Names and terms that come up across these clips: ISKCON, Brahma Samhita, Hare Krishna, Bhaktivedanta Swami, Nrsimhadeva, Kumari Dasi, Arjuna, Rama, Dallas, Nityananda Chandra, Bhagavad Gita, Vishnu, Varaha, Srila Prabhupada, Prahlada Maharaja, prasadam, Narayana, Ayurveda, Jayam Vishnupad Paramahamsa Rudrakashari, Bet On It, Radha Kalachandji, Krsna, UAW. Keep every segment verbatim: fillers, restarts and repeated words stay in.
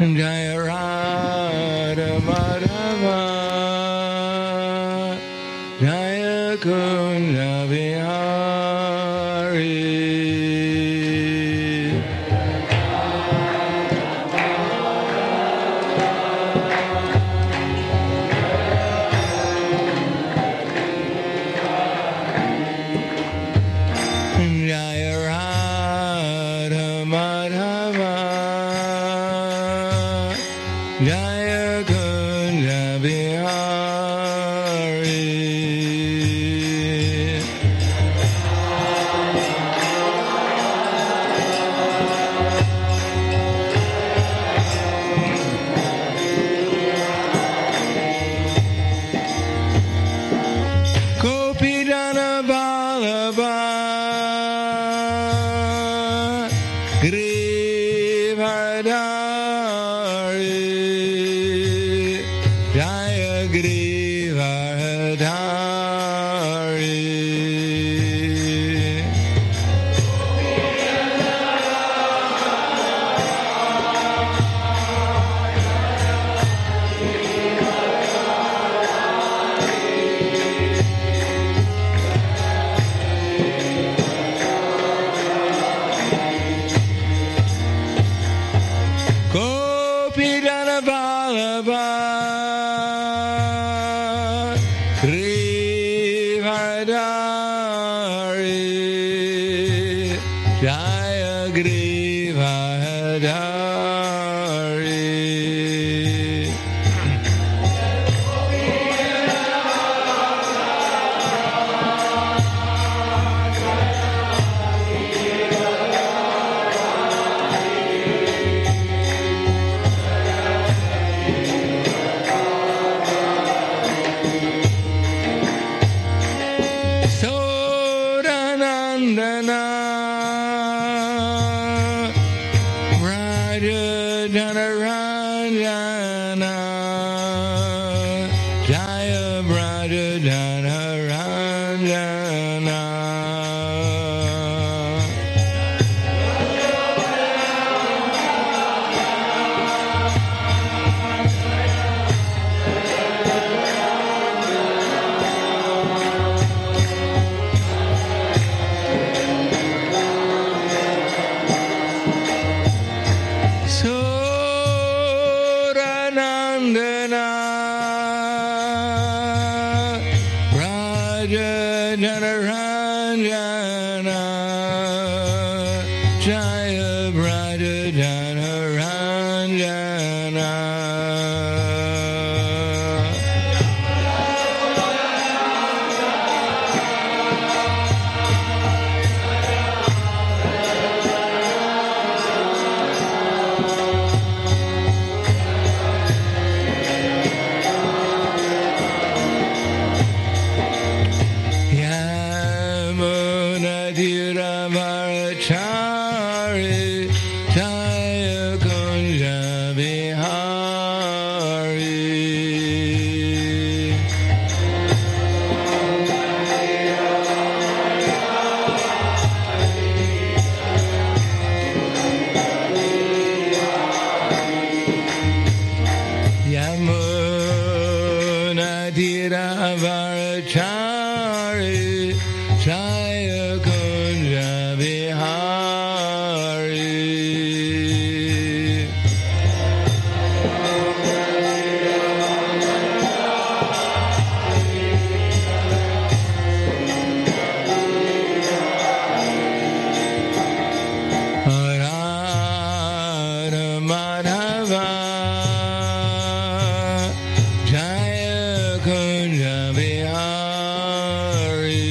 Jaya Radha Madhava, Jaya Kunja Vihari. Jaya Radha Madhava, Jaya Kunja Vihari. Gopi Jana Vallabha Grivadari, Jaya Grivadari. Gopi Jana Vallabha Grivadari, Jaya Grivadari. Sodanandana Raja Janaranjana, Jaya Raja Janaranjana. Sodanandana Raja Janaranjana, Jaya Raja Janaranjana. Yamuna Dhiravarachari, Jaya Kunja Vihari. Yamuna Dhiravarachari, Jaya Kunja Vihari. Radha Madhava, Jaya Kunja Vihari.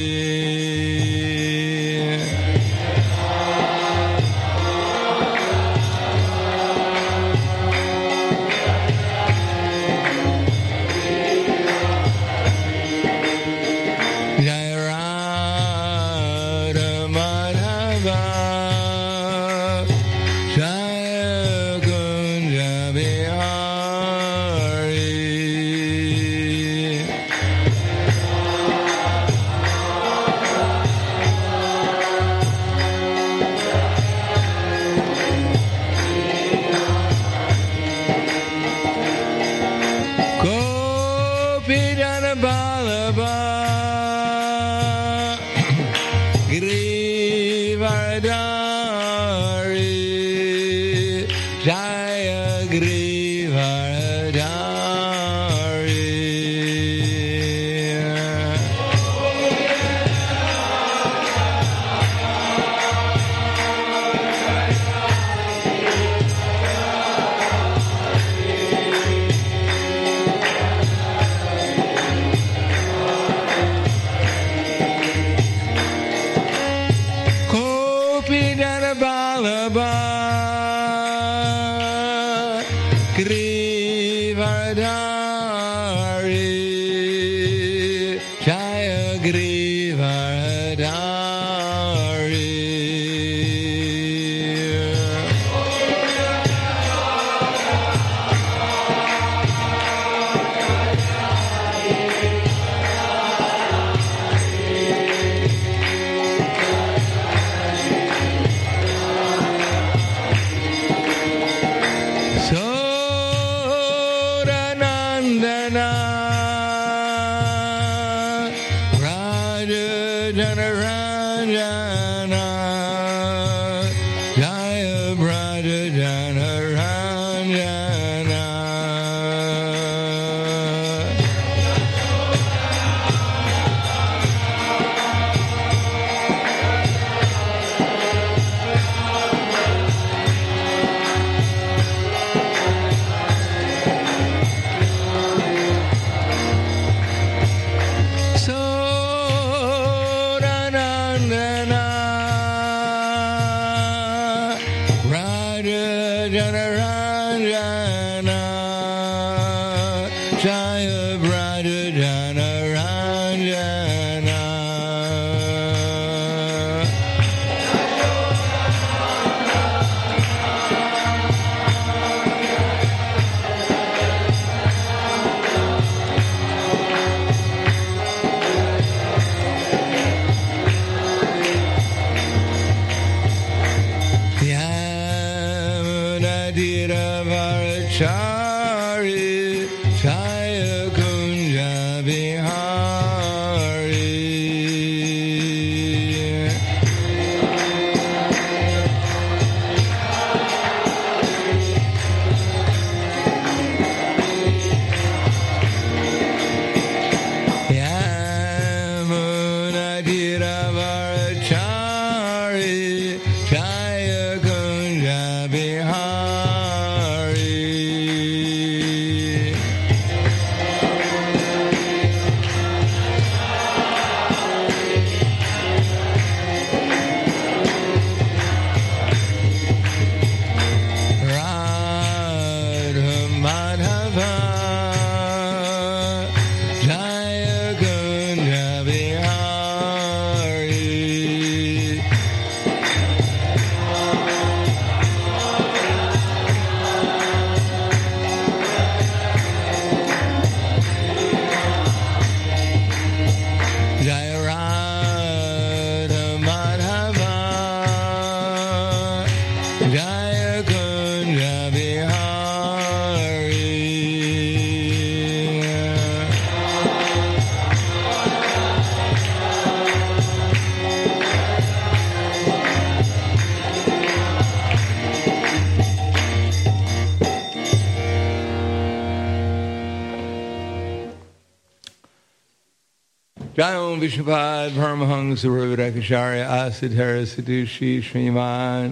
Jayam Vishnupad Paramahamsa Rudrakashari Asadhara Sadushi Sriman,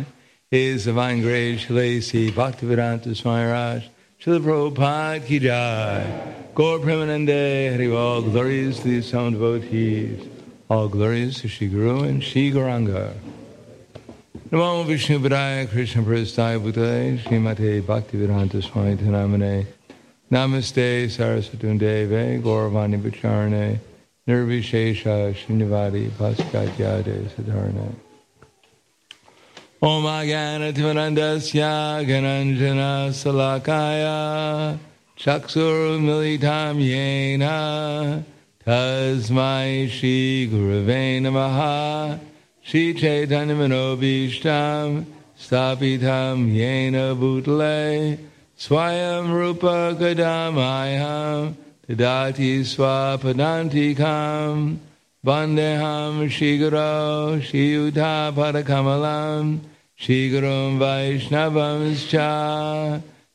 His Divine Grace Shalasi Bhaktivedanta Swamiraj, Srila Prabhupada Ki Jai, Gaur Premanande Hari. All glories to these sound devotees, all glories to Shri Guru and Shri Gauranga. Namo Vishnu Padaya Krishna Prasthaya Bhutale Srimate Bhaktivedanta Swami Dhanamane Namaste Sarasvatundeve Gauravani Bhacharane Nirvishesha Srinivadi Paskatyade Siddharna. Om Ajnana Tivanandasya Gananjana Salakaya Chaksur Militam Yena Tasmai Shri Gurave Namaha Shri Chaitanya Manobishtam Stapitam Yena Bhutale Swayam Rupa Kadamayam Tadati swapadantikam bandeham shiguro shiyuta padakamalam shigurum vaishnavam scha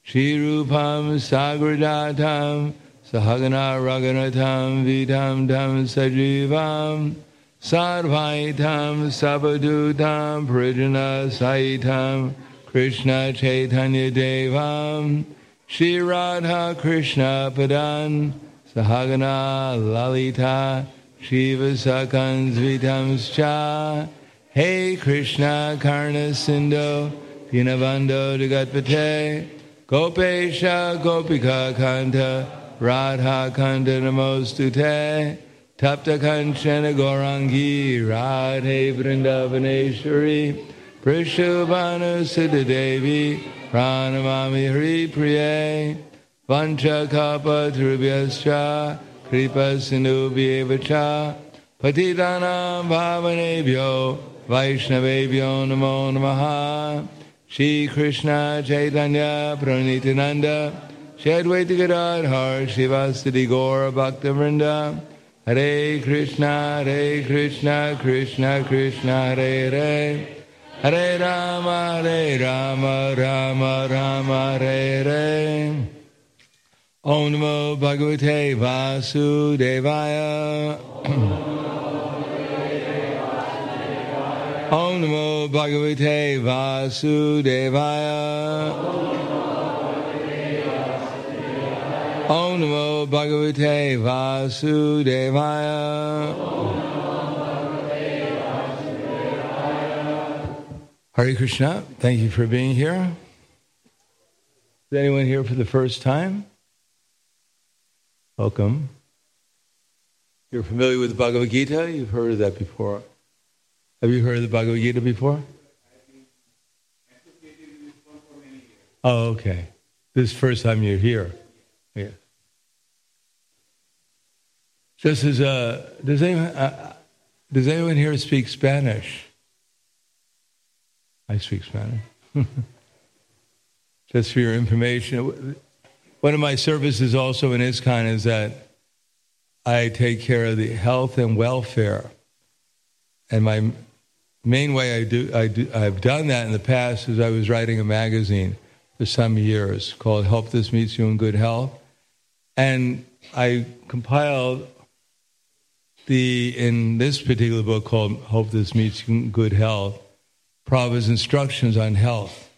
shirupam sagradatam sahagana raganatam vidam dam sajivam sarvaitam sabadutam prijana saitam krishna chaitanya devam Shri Radha Krishna Padan Sahagana Lalita Shiva Sakans Vitamscha Hey Krishna Karna Sindo Pinavando Jagatpate Gopesha Gopika Kanta Radha Kanta Namostute Taptakanchana Gaurangi Radhe Vrindavaneshwari Prishubhanu Siddhadevi Pranamami Hari Priye Vanchakapa Trubhyascha Kripa Sindhubhyevacha Patitanam Bhavanebhyo Vaishnavebhyo Namo Namaha Shri Krishna Chaitanya Pranitananda Shadvaita Gadadhar Shivasati Gaura Bhaktavrinda Hare Krishna, Hare Krishna, Krishna Krishna, Hare Hare Hare Rama, Hare Rama, Rama Rama, Hare Hare Om Namo Bhagavate Vasudevaya Om Namo Bhagavate Vasudevaya Om Namo Bhagavate Vasudevaya. Hare Krishna, thank you for being here. Is anyone here for the first time? Welcome. You're familiar with the Bhagavad Gita? You've heard of that before. Have you heard of the Bhagavad Gita before? I've been associated with this one for many years. Oh, okay. This is the first time you're here. Yeah. Just as a does anyone uh, does anyone here speak Spanish? I speak Spanish. Just for your information. One of my services also in ISKCON is that I take care of the health and welfare. And my main way I do, I do, I've done that in the past is I was writing a magazine for some years called Hope This Meets You in Good Health. And I compiled the, in this particular book called Hope This Meets You in Good Health, Prabhupada's instructions on health.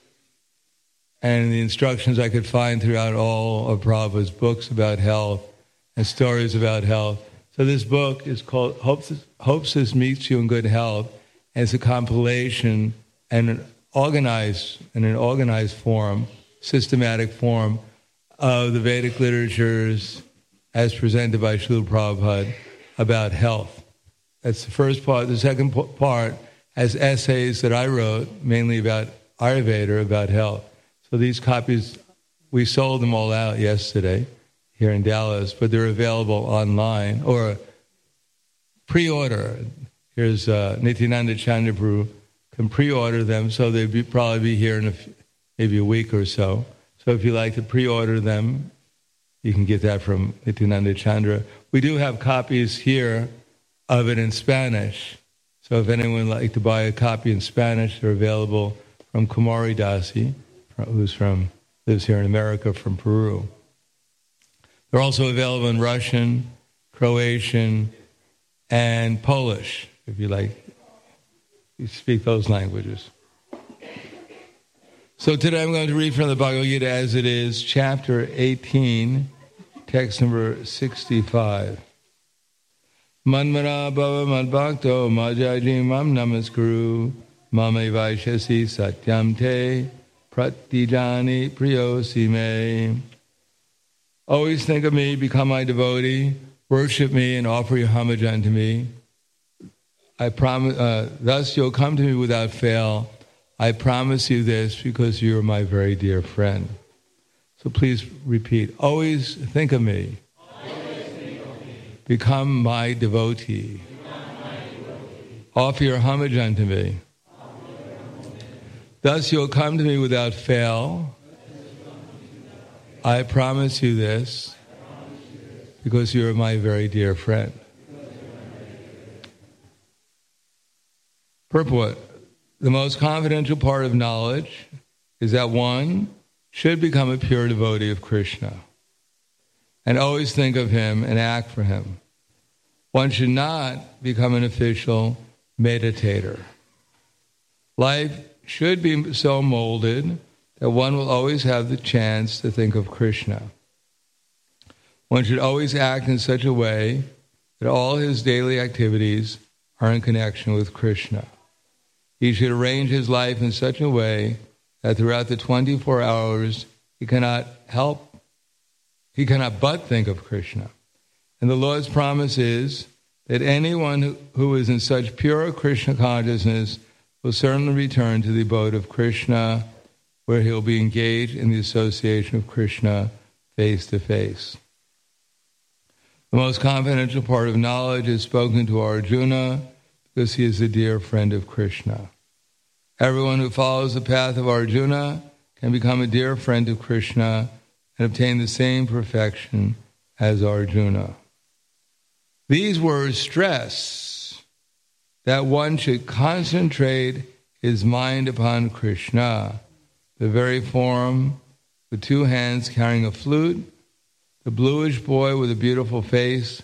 And the instructions I could find throughout all of Prabhupada's books about health and stories about health. So this book is called Hopes This Meets You in Good Health. And it's a compilation and an organized, in an organized form, systematic form of the Vedic literatures as presented by Srila Prabhupada about health. That's the first part. The second part has essays that I wrote, mainly about Ayurveda, about health. So these copies, we sold them all out yesterday here in Dallas, but they're available online or pre-order. Here's uh, Nityananda Chandra can pre-order them, so they'll be, probably be here in a few, maybe a week or so. So if you like to pre-order them, you can get that from Nityananda Chandra. We do have copies here of it in Spanish. So if anyone would like to buy a copy in Spanish, they're available from Kumari Dasi, who's from lives here in America from Peru. They're also available in Russian, Croatian, and Polish, if you like. You speak those languages. So today I'm going to read from the Bhagavad Gita as it is, chapter eighteen, text number sixty-five. Manmana bhava madbhakto majaji mam namaskuru mame vaishasi satyam te pratijani priyosi me. Always think of me, become my devotee, worship me, and offer your homage unto me. I promise. Uh, thus you'll come to me without fail. I promise you this because you are my very dear friend. So please repeat. Always think of me. Always think of me. Become my devotee. Become my devotee. Offer your homage unto me. Thus you'll come to me without fail. I promise you this because you are my very dear friend. Purport. The most confidential part of knowledge is that one should become a pure devotee of Krishna and always think of him and act for him. One should not become an official meditator. Life should be so molded that one will always have the chance to think of Krishna. One should always act in such a way that all his daily activities are in connection with Krishna. He should arrange his life in such a way that throughout the twenty-four hours he cannot help, he cannot but think of Krishna. And the Lord's promise is that anyone who, who is in such pure Krishna consciousness will certainly return to the abode of Krishna, where he'll be engaged in the association of Krishna face to face. The most confidential part of knowledge is spoken to Arjuna because he is a dear friend of Krishna. Everyone who follows the path of Arjuna can become a dear friend of Krishna and obtain the same perfection as Arjuna. These words stress that one should concentrate his mind upon Krishna, the very form with two hands carrying a flute, the bluish boy with a beautiful face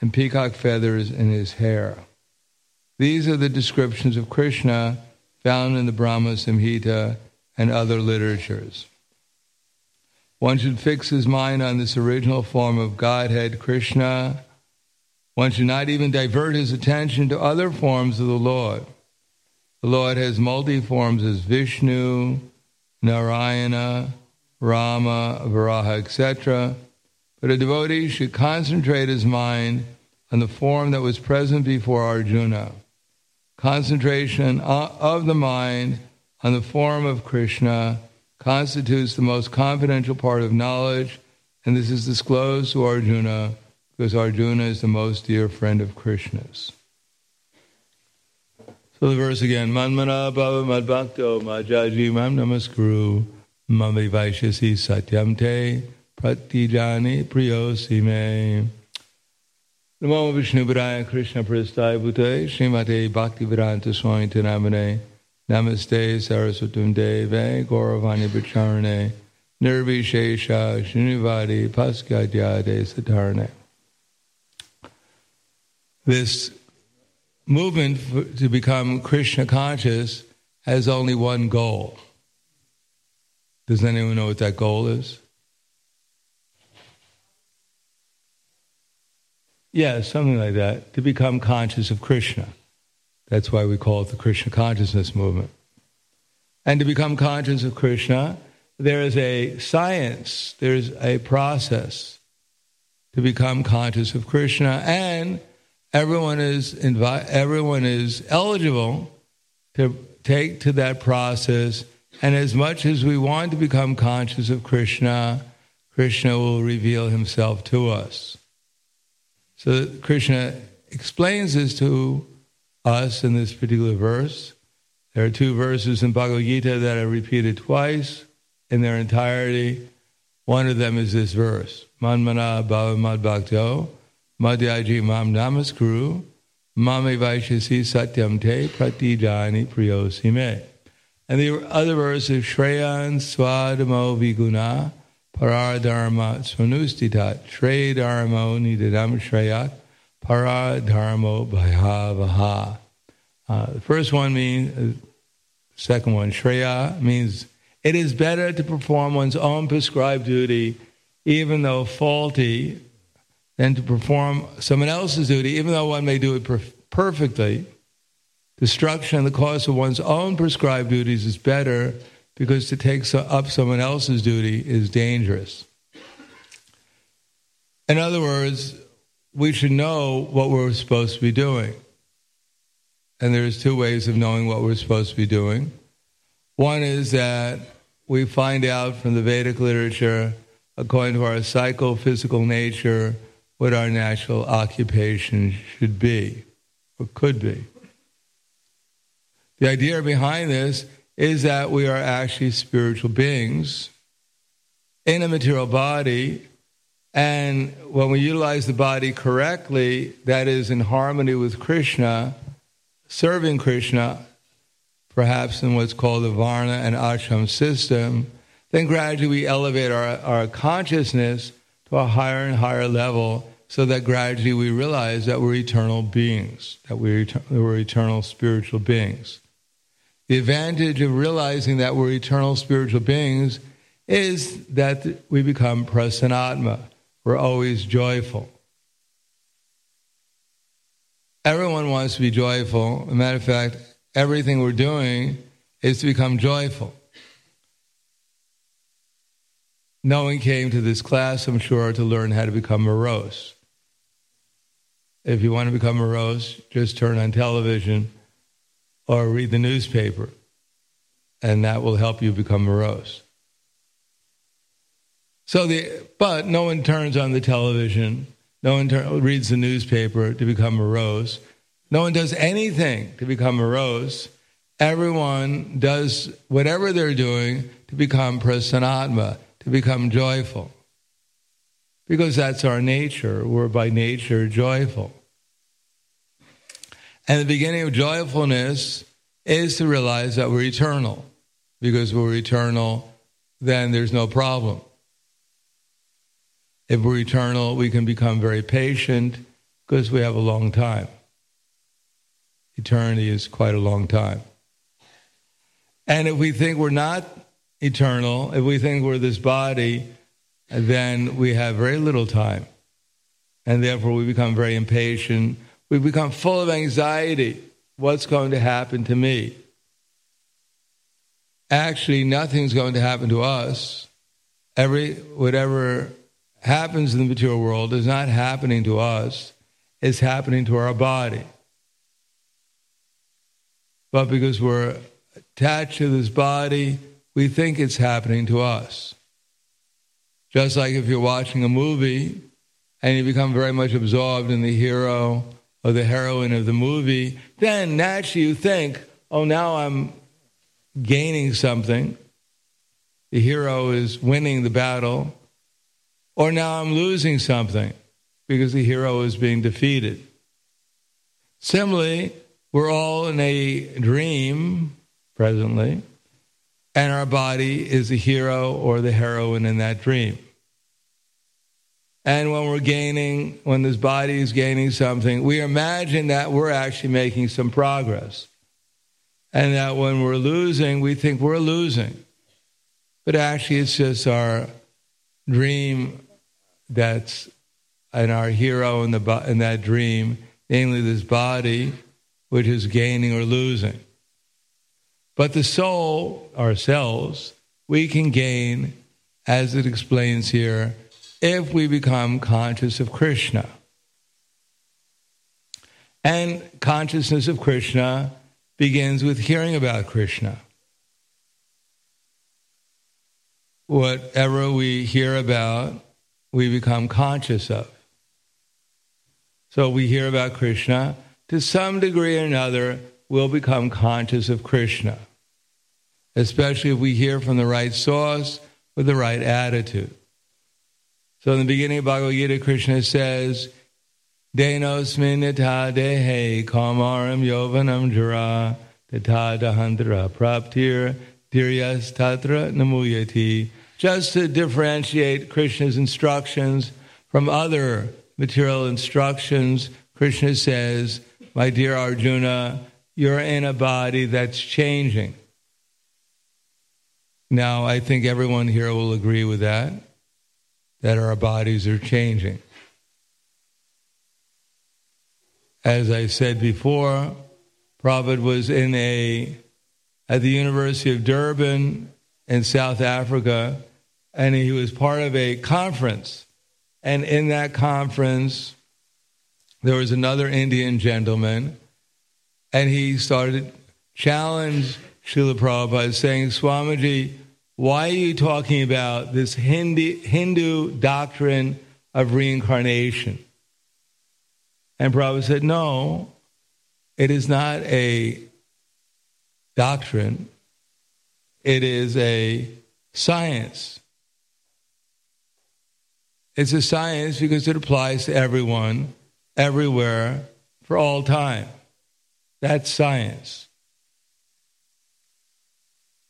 and peacock feathers in his hair. These are the descriptions of Krishna found in the Brahma Samhita and other literatures. One should fix his mind on this original form of Godhead, Krishna. One should not even divert his attention to other forms of the Lord. The Lord has multi-forms as Vishnu, Narayana, Rama, Varaha, et cetera, but a devotee should concentrate his mind on the form that was present before Arjuna. Concentration of the mind on the form of Krishna constitutes the most confidential part of knowledge, and this is disclosed to Arjuna because Arjuna is the most dear friend of Krishna's. So the verse again, Manmana bhava madbhakto majaji mam namaskuru mami vaishasi satyam te pratijani priyosi me. Namo Vishnu Padaya Krishna Prasthaya Bhutaya Srimate Bhakti Vedanta Swami Tinamane Namaste Saraswatam Deve Gauravani Bacharane Nirvishesha Srinivadi Paskadyade Satarane. This movement to become Krishna conscious has only one goal. Does anyone know what that goal is? Yeah, something like that. To become conscious of Krishna. That's why we call it the Krishna Consciousness Movement. And to become conscious of Krishna, there is a science, there's a process to become conscious of Krishna, and everyone is invi- everyone is eligible to take to that process, and as much as we want to become conscious of Krishna, Krishna will reveal himself to us. So Krishna explains this to us in this particular verse. There are two verses in Bhagavad Gita that are repeated twice in their entirety. One of them is this verse, Manmana bhava madbhakto madhyaji mam namaskuru mame vaishasi satyam te pratijani priyosi me. And the other verse is Shreyan swadamo viguna paradharma svanustitat shredharmo nidadam shreyat paradharmo bhayavaha. Uh, the first one means, uh, second one, Shreya, means it is better to perform one's own prescribed duty, even though faulty, than to perform someone else's duty, even though one may do it perf- perfectly. Destruction and the cost of one's own prescribed duties is better, because to take so- up someone else's duty is dangerous. In other words, we should know what we're supposed to be doing. And there's two ways of knowing what we're supposed to be doing. One is that we find out from the Vedic literature, according to our psychophysical nature, what our natural occupation should be, or could be. The idea behind this is that we are actually spiritual beings in a material body, and when we utilize the body correctly, that is in harmony with Krishna, serving Krishna, perhaps in what's called the Varna and Ashram system, then gradually we elevate our, our consciousness to a higher and higher level, so that gradually we realize that we're eternal beings, that we're, that we're eternal spiritual beings. The advantage of realizing that we're eternal spiritual beings is that we become prasanatma. We're always joyful. Everyone wants to be joyful. As a matter of fact, everything we're doing is to become joyful. No one came to this class, I'm sure, to learn how to become morose. If you want to become a rose, just turn on television or read the newspaper, and that will help you become a rose. So the but no one turns on the television, no one turn, reads the newspaper to become a rose. No one does anything to become a rose. Everyone does whatever they're doing to become prasanatma, to become joyful. Because that's our nature. We're by nature joyful. And the beginning of joyfulness is to realize that we're eternal. Because we're eternal, then there's no problem. If we're eternal, we can become very patient because we have a long time. Eternity is quite a long time. And if we think we're not eternal, if we think we're this body, then we have very little time. And therefore we become very impatient. We become full of anxiety. What's going to happen to me? Actually, nothing's going to happen to us. Every whatever happens in the material world is not happening to us. It's happening to our body. But because we're attached to this body, we think it's happening to us. Just like if you're watching a movie and you become very much absorbed in the hero or the heroine of the movie, then naturally you think, oh, now I'm gaining something. The hero is winning the battle. Or now I'm losing something because the hero is being defeated. Similarly, we're all in a dream presently, and our body is the hero or the heroine in that dream. And when we're gaining, when this body is gaining something, we imagine that we're actually making some progress. And that when we're losing, we think we're losing. But actually it's just our dream that's, and our hero in, the, in that dream, namely this body, which is gaining or losing. But the soul, ourselves, we can gain, as it explains here, if we become conscious of Krishna. And consciousness of Krishna begins with hearing about Krishna. Whatever we hear about, we become conscious of. So we hear about Krishna. To some degree or another, we'll become conscious of Krishna, especially if we hear from the right source with the right attitude. So in the beginning of Bhagavad Gita, Krishna says, Denosmin yata dehe kamaram yovanam jara tata dahandra praptir tiryas tatra namuyati. Just to differentiate Krishna's instructions from other material instructions, Krishna says, my dear Arjuna, you're in a body that's changing. Now, I think everyone here will agree with that, that our bodies are changing. As I said before, Prabhupada was in a, at the University of Durban in South Africa, and he was part of a conference. And in that conference, there was another Indian gentleman, and he started to challenge Srila Prabhupada, saying, Swamiji, why are you talking about this Hindu, Hindu doctrine of reincarnation? And Prabhupada said, no, it is not a doctrine. It is a science. It's a science because it applies to everyone, everywhere, for all time. That's science.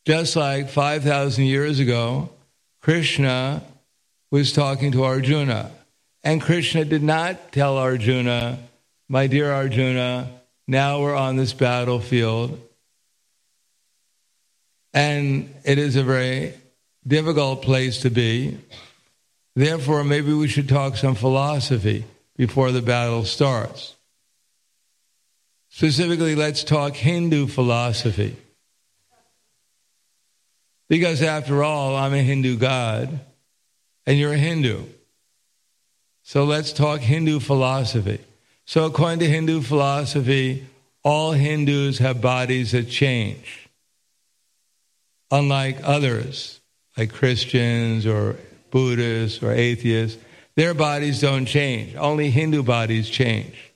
Just like five thousand years ago, Krishna was talking to Arjuna. And Krishna did not tell Arjuna, my dear Arjuna, now we're on this battlefield. And it is a very difficult place to be. Therefore, maybe we should talk some philosophy before the battle starts. Specifically, let's talk Hindu philosophy. Because after all, I'm a Hindu god, and you're a Hindu. So let's talk Hindu philosophy. So according to Hindu philosophy, all Hindus have bodies that change. Unlike others, like Christians or Buddhists or atheists, their bodies don't change. Only Hindu bodies change.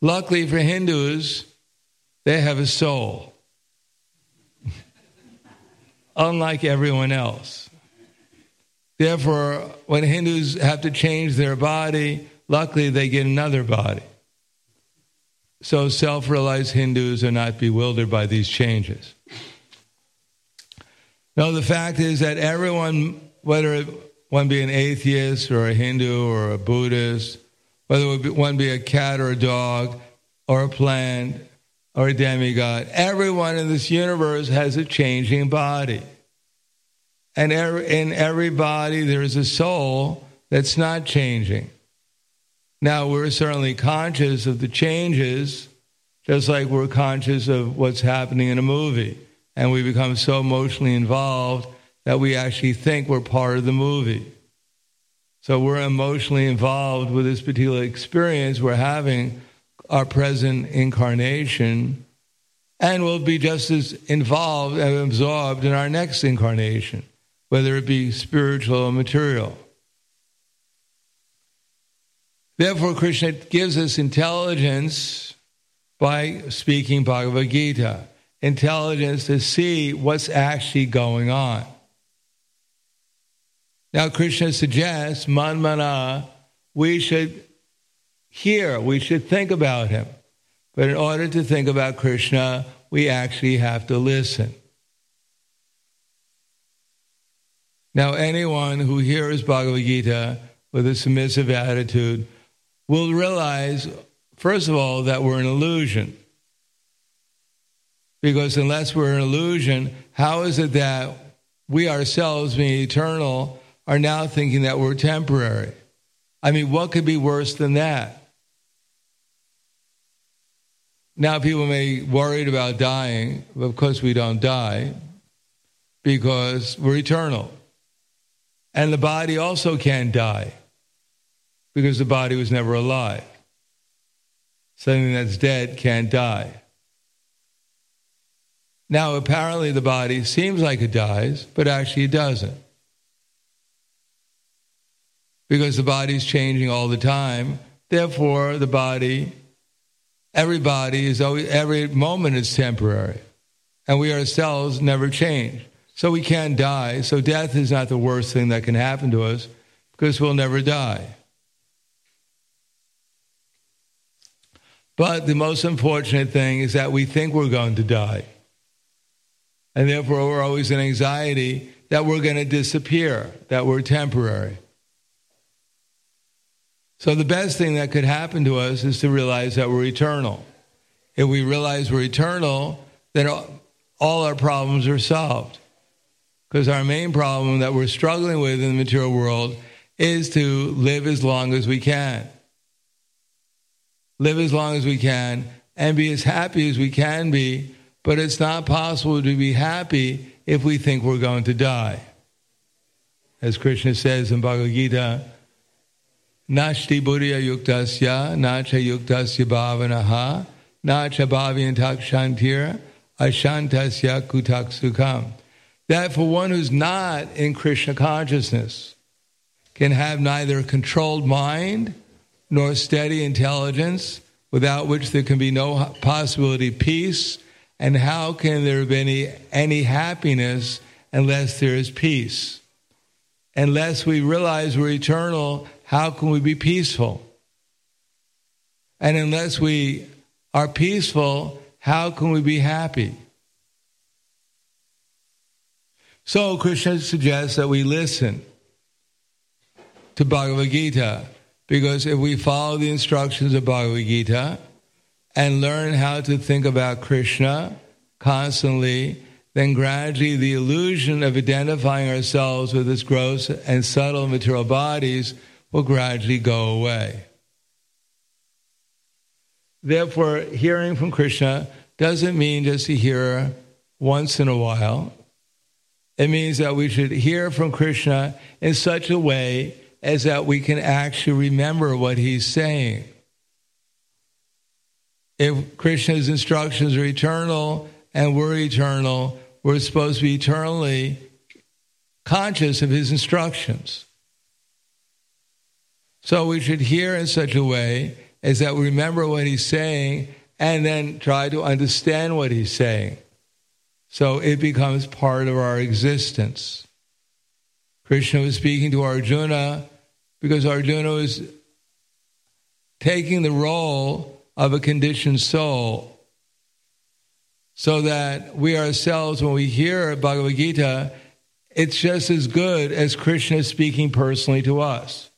Luckily for Hindus, they have a soul. Unlike everyone else. Therefore, when Hindus have to change their body, luckily they get another body. So self-realized Hindus are not bewildered by these changes. No, the fact is that everyone, whether one be an atheist or a Hindu or a Buddhist, whether one be a cat or a dog or a plant or a demigod, everyone in this universe has a changing body. And in every body there is a soul that's not changing. Now, we're certainly conscious of the changes, just like we're conscious of what's happening in a movie. And we become so emotionally involved that we actually think we're part of the movie. So we're emotionally involved with this particular experience we're having, our present incarnation, and we'll be just as involved and absorbed in our next incarnation, whether it be spiritual or material. Therefore, Krishna gives us intelligence by speaking Bhagavad Gita, intelligence to see what's actually going on. Now, Krishna suggests, manmana, we should hear, we should think about him. But in order to think about Krishna, we actually have to listen. Now, anyone who hears Bhagavad Gita with a submissive attitude we'll realize, first of all, that we're an illusion. Because unless we're an illusion, how is it that we ourselves, being eternal, are now thinking that we're temporary? I mean, what could be worse than that? Now people may be worried about dying, but of course we don't die, because we're eternal. And the body also can't die, because the body was never alive. Something that's dead can't die. Now, apparently the body seems like it dies, but actually it doesn't. Because the body's changing all the time, therefore the body, every body is always, every moment is temporary. And we ourselves never change. So we can't die, so death is not the worst thing that can happen to us, because we'll never die. But the most unfortunate thing is that we think we're going to die. And therefore we're always in anxiety that we're going to disappear, that we're temporary. So the best thing that could happen to us is to realize that we're eternal. If we realize we're eternal, then all our problems are solved. Because our main problem that we're struggling with in the material world is to live as long as we can. Live as long as we can, and be as happy as we can be, but it's not possible to be happy if we think we're going to die. As Krishna says in Bhagavad Gita, Nashti buddhiya yuktasya, nacha yuktasya bhavanaha, nacha bhaviyantak shantir, ashantasya kutak sukham. That for one who's not in Krishna consciousness can have neither a controlled mind nor steady intelligence, without which there can be no possibility of peace, and how can there be any, any happiness unless there is peace? Unless we realize we're eternal, how can we be peaceful? And unless we are peaceful, how can we be happy? So Krishna suggests that we listen to Bhagavad Gita, because if we follow the instructions of Bhagavad Gita and learn how to think about Krishna constantly, then gradually the illusion of identifying ourselves with this gross and subtle material bodies will gradually go away. Therefore, hearing from Krishna doesn't mean just to hear once in a while. It means that we should hear from Krishna in such a way is that we can actually remember what he's saying. If Krishna's instructions are eternal and we're eternal, we're supposed to be eternally conscious of his instructions. So we should hear in such a way as that we remember what he's saying and then try to understand what he's saying. So it becomes part of our existence. Krishna was speaking to Arjuna because Arjuna was taking the role of a conditioned soul, so that we ourselves, when we hear Bhagavad Gita, it's just as good as Krishna speaking personally to us.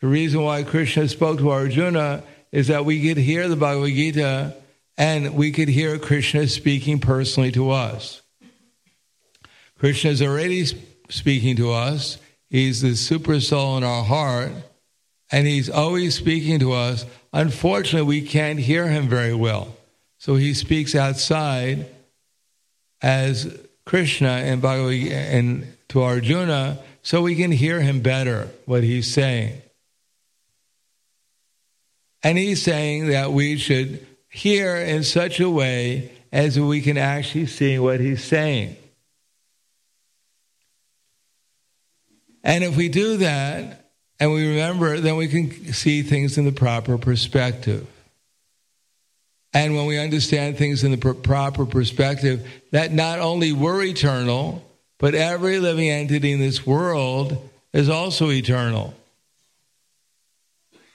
The reason why Krishna spoke to Arjuna is that we could hear the Bhagavad Gita and we could hear Krishna speaking personally to us. Krishna is already speaking to us. He's the super soul in our heart, and he's always speaking to us. Unfortunately, we can't hear him very well. So he speaks outside as Krishna and Bhagavad Gita and to Arjuna, so we can hear him better, what he's saying. And he's saying that we should hear in such a way as we can actually see what he's saying. And if we do that, and we remember, then we can see things in the proper perspective. And when we understand things in the pr- proper perspective, that not only we're eternal, but every living entity in this world is also eternal.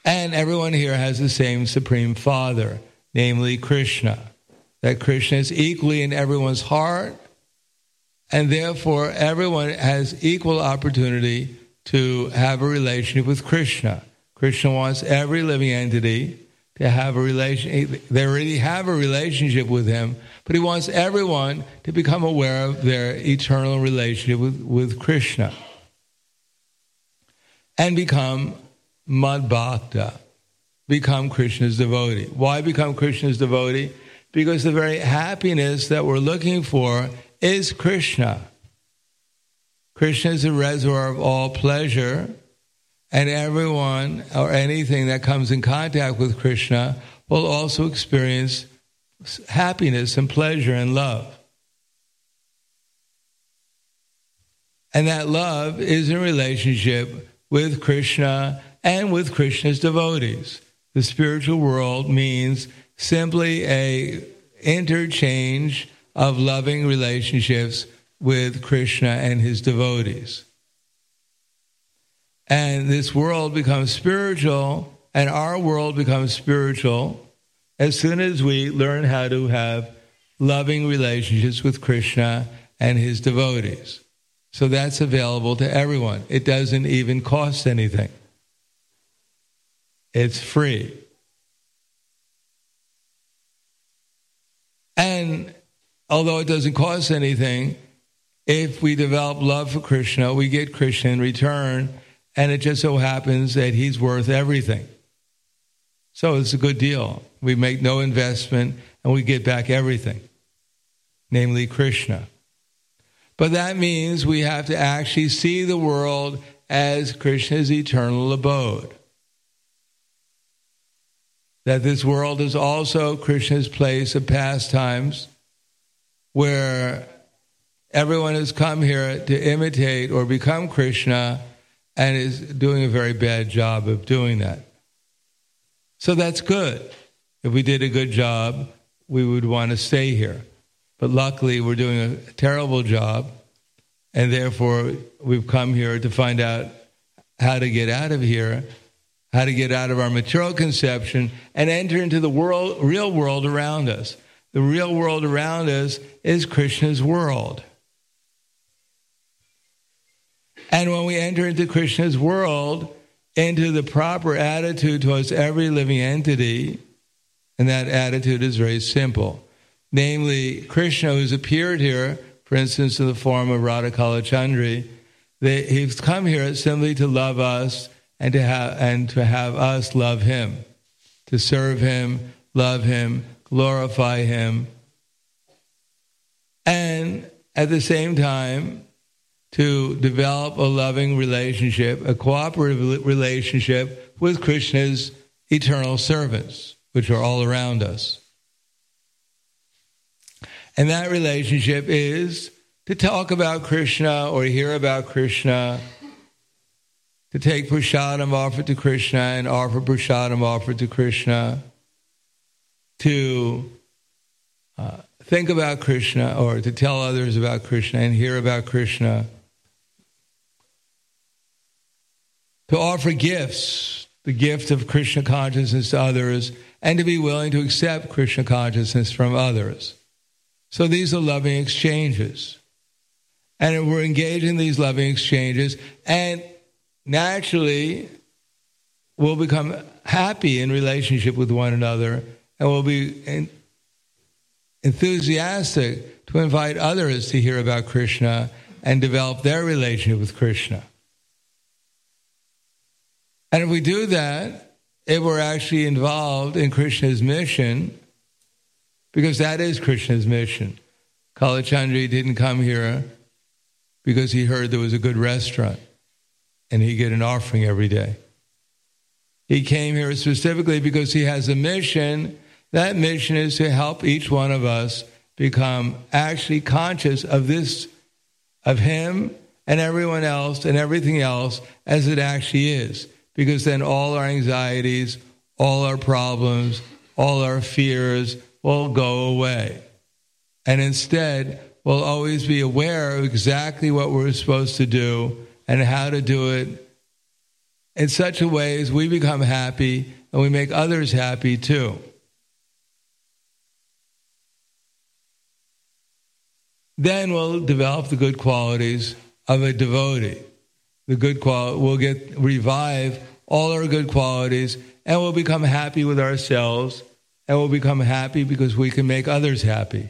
And everyone here has the same Supreme Father, namely Krishna. That Krishna is equally in everyone's heart, and therefore everyone has equal opportunity to have a relationship with Krishna. Krishna wants every living entity to have a relation. They already have a relationship with him, but he wants everyone to become aware of their eternal relationship with, with Krishna and become Madbhakta, become Krishna's devotee. Why become Krishna's devotee? Because the very happiness that we're looking for is Krishna. Krishna is the reservoir of all pleasure, and everyone or anything that comes in contact with Krishna will also experience happiness and pleasure and love. And that love is in relationship with Krishna and with Krishna's devotees. The spiritual world means simply an interchange of loving relationships with Krishna and his devotees. And this world becomes spiritual, and our world becomes spiritual as soon as we learn how to have loving relationships with Krishna and his devotees. So that's available to everyone. It doesn't even cost anything. It's free. And although it doesn't cost anything, if we develop love for Krishna, we get Krishna in return. And it just so happens that he's worth everything. So it's a good deal. We make no investment and we get back everything, namely Krishna. But that means we have to actually see the world as Krishna's eternal abode. That this world is also Krishna's place of pastimes, where everyone has come here to imitate or become Krishna, and is doing a very bad job of doing that. So that's good. If we did a good job, we would want to stay here. But luckily, we're doing a terrible job, and therefore we've come here to find out how to get out of here, how to get out of our material conception, and enter into the world, real world around us. The real world around us is Krishna's world. And when we enter into Krishna's world, into the proper attitude towards every living entity, and that attitude is very simple. Namely, Krishna, who's appeared here, for instance, in the form of Radha Kalachandji, they, he's come here simply to love us and to have, and to have us love him, to serve him, love him, glorify him. And at the same time, to develop a loving relationship, a cooperative relationship with Krishna's eternal servants, which are all around us. And that relationship is to talk about Krishna or hear about Krishna, to take prasadam offered to Krishna and offer prasadam offered to Krishna, to uh, think about Krishna or to tell others about Krishna and hear about Krishna, to offer gifts, the gift of Krishna consciousness to others, and to be willing to accept Krishna consciousness from others. So these are loving exchanges. And we're engaged in these loving exchanges, and naturally we'll become happy in relationship with one another, and we'll be enthusiastic to invite others to hear about Krishna and develop their relationship with Krishna. And if we do that, if we're actually involved in Krishna's mission, because that is Krishna's mission. Kalachandji didn't come here because he heard there was a good restaurant and he'd get an offering every day. He came here specifically because he has a mission. That mission is to help each one of us become actually conscious of this, of him and everyone else and everything else as it actually is. Because then all our anxieties, all our problems, all our fears will go away. And instead, we'll always be aware of exactly what we're supposed to do and how to do it in such a way as we become happy and we make others happy too. Then we'll develop the good qualities of a devotee. The good qual- we'll get revive all our good qualities, and we'll become happy with ourselves, and we'll become happy because we can make others happy.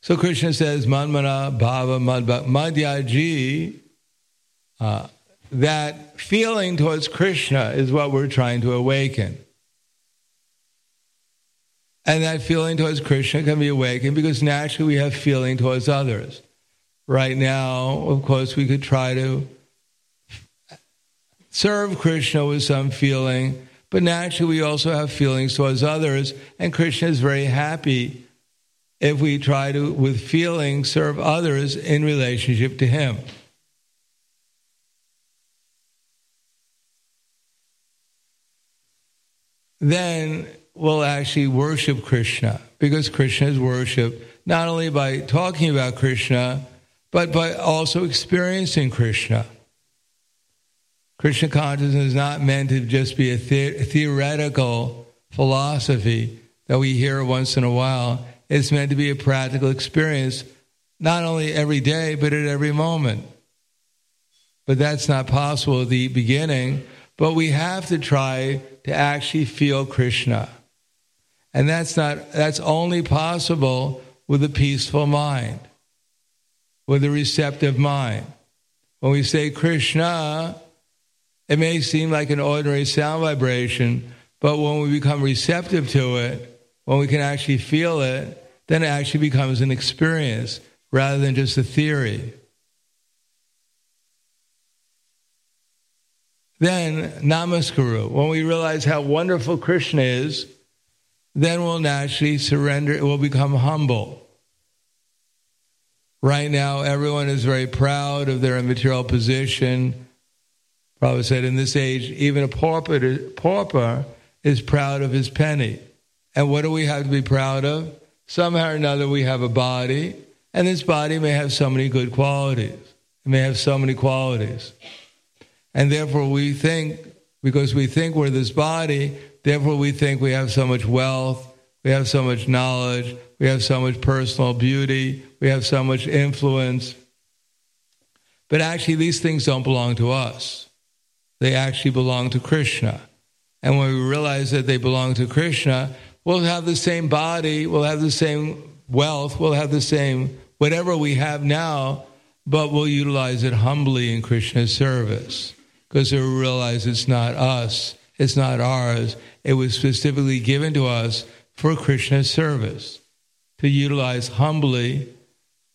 So Krishna says, Manmana Bhava Madhyaji, uh, that feeling towards Krishna is what we're trying to awaken. And that feeling towards Krishna can be awakened because naturally we have feeling towards others. Right now, of course, we could try to serve Krishna with some feeling, but naturally we also have feelings towards others, and Krishna is very happy if we try to, with feeling, serve others in relationship to him. Then we'll actually worship Krishna, because Krishna is worshipped not only by talking about Krishna, but by also experiencing Krishna. Krishna consciousness is not meant to just be a the- theoretical philosophy that we hear once in a while. It's meant to be a practical experience, not only every day, but at every moment. But that's not possible at the beginning. But we have to try to actually feel Krishna. And that's not that's only possible with a peaceful mind, with a receptive mind. When we say Krishna, it may seem like an ordinary sound vibration, but when we become receptive to it, when we can actually feel it, then it actually becomes an experience rather than just a theory. Then, namaskaru. When we realize how wonderful Krishna is, then we'll naturally surrender. It will become humble. Right now, everyone is very proud of their immaterial position. Prabhupada said, in this age, even a pauper, pauper is proud of his penny. And what do we have to be proud of? Somehow or another, we have a body, and this body may have so many good qualities. It may have so many qualities. And therefore we think, because we think we're this body, therefore we think we have so much wealth, we have so much knowledge, we have so much personal beauty, we have so much influence. But actually these things don't belong to us. They actually belong to Krishna. And when we realize that they belong to Krishna, we'll have the same body, we'll have the same wealth, we'll have the same whatever we have now, but we'll utilize it humbly in Krishna's service. Because we realize it's not us, it's not ours, it was specifically given to us for Krishna's service, to utilize humbly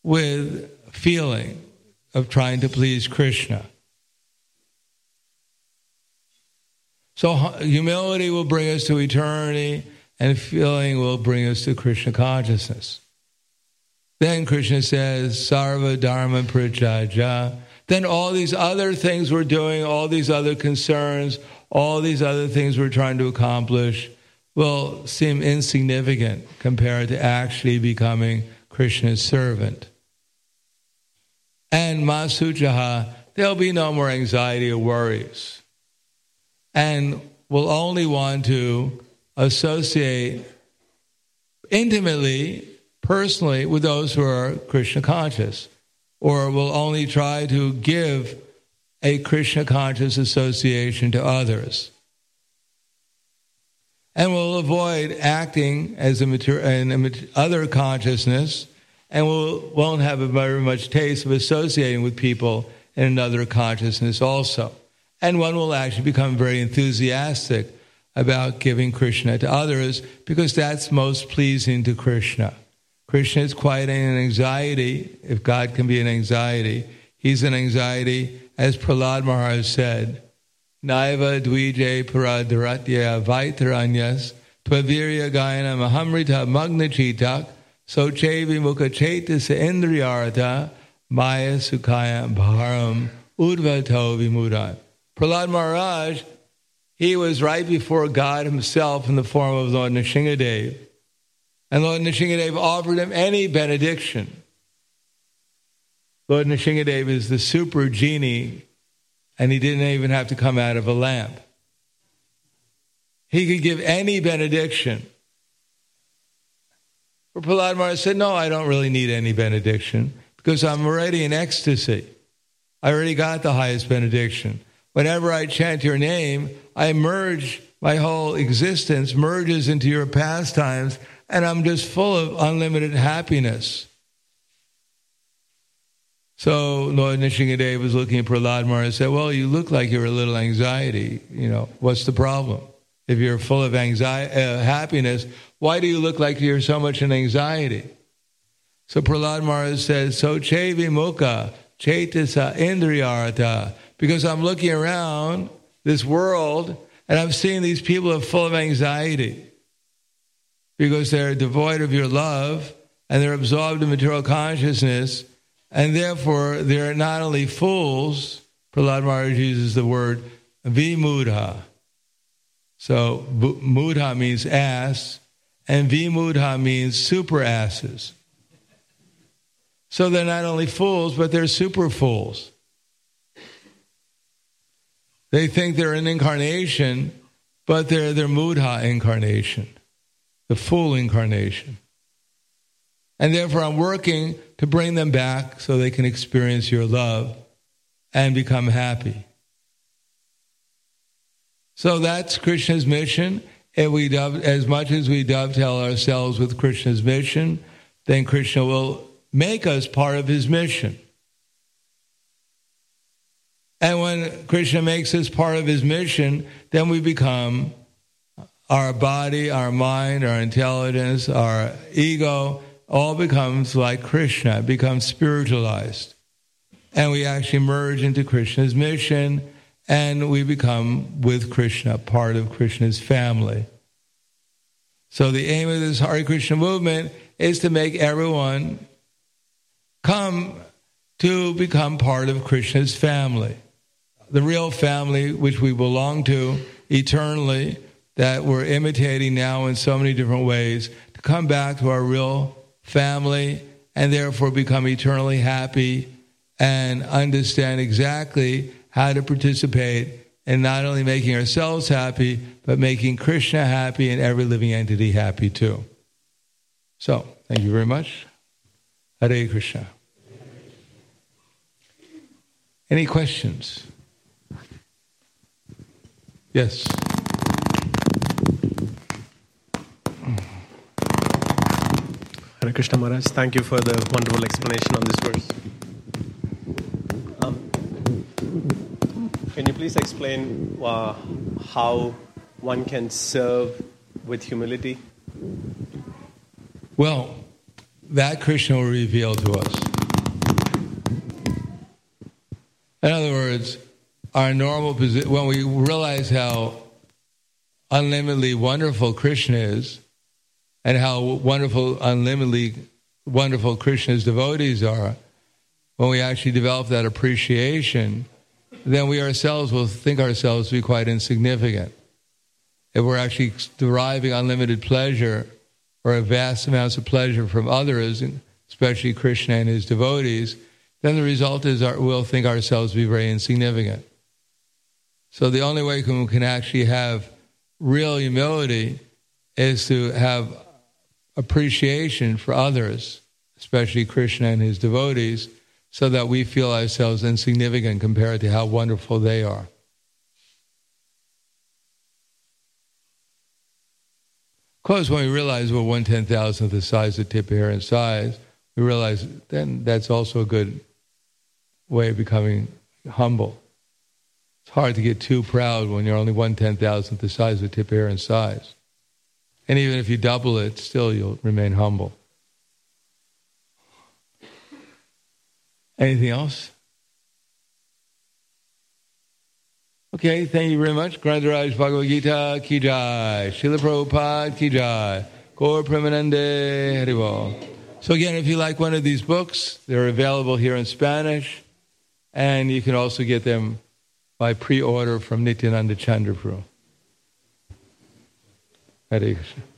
with feeling of trying to please Krishna. So humility will bring us to eternity, and feeling will bring us to Krishna consciousness. Then Krishna says, Sarva Dharma Prajaja. Then all these other things we're doing, all these other concerns, all these other things we're trying to accomplish will seem insignificant compared to actually becoming Krishna's servant. And Masujaha, there'll be no more anxiety or worries. And we'll only want to associate intimately, personally, with those who are Krishna conscious, or will only try to give a Krishna conscious association to others. And will avoid acting as a mater- an other consciousness, and will, won't have a very much taste of associating with people in another consciousness also. And one will actually become very enthusiastic about giving Krishna to others, because that's most pleasing to Krishna. Krishna is quite an anxiety, if God can be an anxiety. He's an anxiety, as Prahlada Maharaja said, Naiva dvije paradharatya vaitaranyas tvavirya gayana mahamrita magnachitak sochevi mukachetasa indriyarata maya sukhaya bharam udvato vimudan. Prahlada Maharaja, he was right before God himself in the form of Lord Nrsimhadeva. And Lord Nrsimhadeva offered him any benediction. Lord Nrsimhadeva is the super genie, and he didn't even have to come out of a lamp. He could give any benediction. But Prahlada Maharaja said, no, I don't really need any benediction, because I'm already in ecstasy. I already got the highest benediction. Whenever I chant your name, I merge, my whole existence merges into your pastimes, and I'm just full of unlimited happiness. So Lord Nrsimhadeva was looking at Prahlada Maharaja and said, well, you look like you're a little anxiety. You know, what's the problem? If you're full of anxiety, uh, happiness, why do you look like you're so much in anxiety? So Prahlada Maharaja says, so chevi mukha chetasa indriyarata, because I'm looking around this world and I'm seeing these people are full of anxiety, because they're devoid of your love and they're absorbed in material consciousness, and therefore they're not only fools. Prahlada Maharaja uses the word vimudha. So mudha means ass, and vimudha means super asses. So they're not only fools, but they're super fools. They think they're an incarnation, but they're their mudha incarnation, the full incarnation. And therefore I'm working to bring them back so they can experience your love and become happy. So that's Krishna's mission. If we dove, as much as we dovetail ourselves with Krishna's mission, then Krishna will make us part of his mission. And when Krishna makes us part of his mission, then we become our body, our mind, our intelligence, our ego, all becomes like Krishna, becomes spiritualized. And we actually merge into Krishna's mission, and we become with Krishna, part of Krishna's family. So the aim of this Hare Krishna movement is to make everyone come to become part of Krishna's family, the real family which we belong to eternally, that we're imitating now in so many different ways, to come back to our real family and therefore become eternally happy and understand exactly how to participate in not only making ourselves happy, but making Krishna happy and every living entity happy too. So, thank you very much. Hare Krishna. Any questions? Yes. Hare Krishna Maharaj, thank you for the wonderful explanation on this verse. Um, can you please explain uh, how one can serve with humility? Well, that Krishna will reveal to us. our normal position, when we realize how unlimitedly wonderful Krishna is, and how wonderful, unlimitedly wonderful Krishna's devotees are, when we actually develop that appreciation, then we ourselves will think ourselves to be quite insignificant. If we're actually deriving unlimited pleasure or vast amounts of pleasure from others, especially Krishna and his devotees, then the result is our, we'll think ourselves to be very insignificant. So the only way we can actually have real humility is to have appreciation for others, especially Krishna and his devotees, so that we feel ourselves insignificant compared to how wonderful they are. Of course, when we realize we're one ten thousandth the size of tip hair in size, we realize then that's also a good way of becoming humble. It's hard to get too proud when you're only one ten thousandth the size of tip hair in size. And even if you double it, still you'll remain humble. Anything else? Okay, thank you very much. Grandaraj Bhagavad Gita ki jai. Srila Prabhupada ki jai. Gaur Premanande Haribol. So again, if you like one of these books, they're available here in Spanish. And you can also get them by pre-order from Nityananda Chandra. Hare Krishna.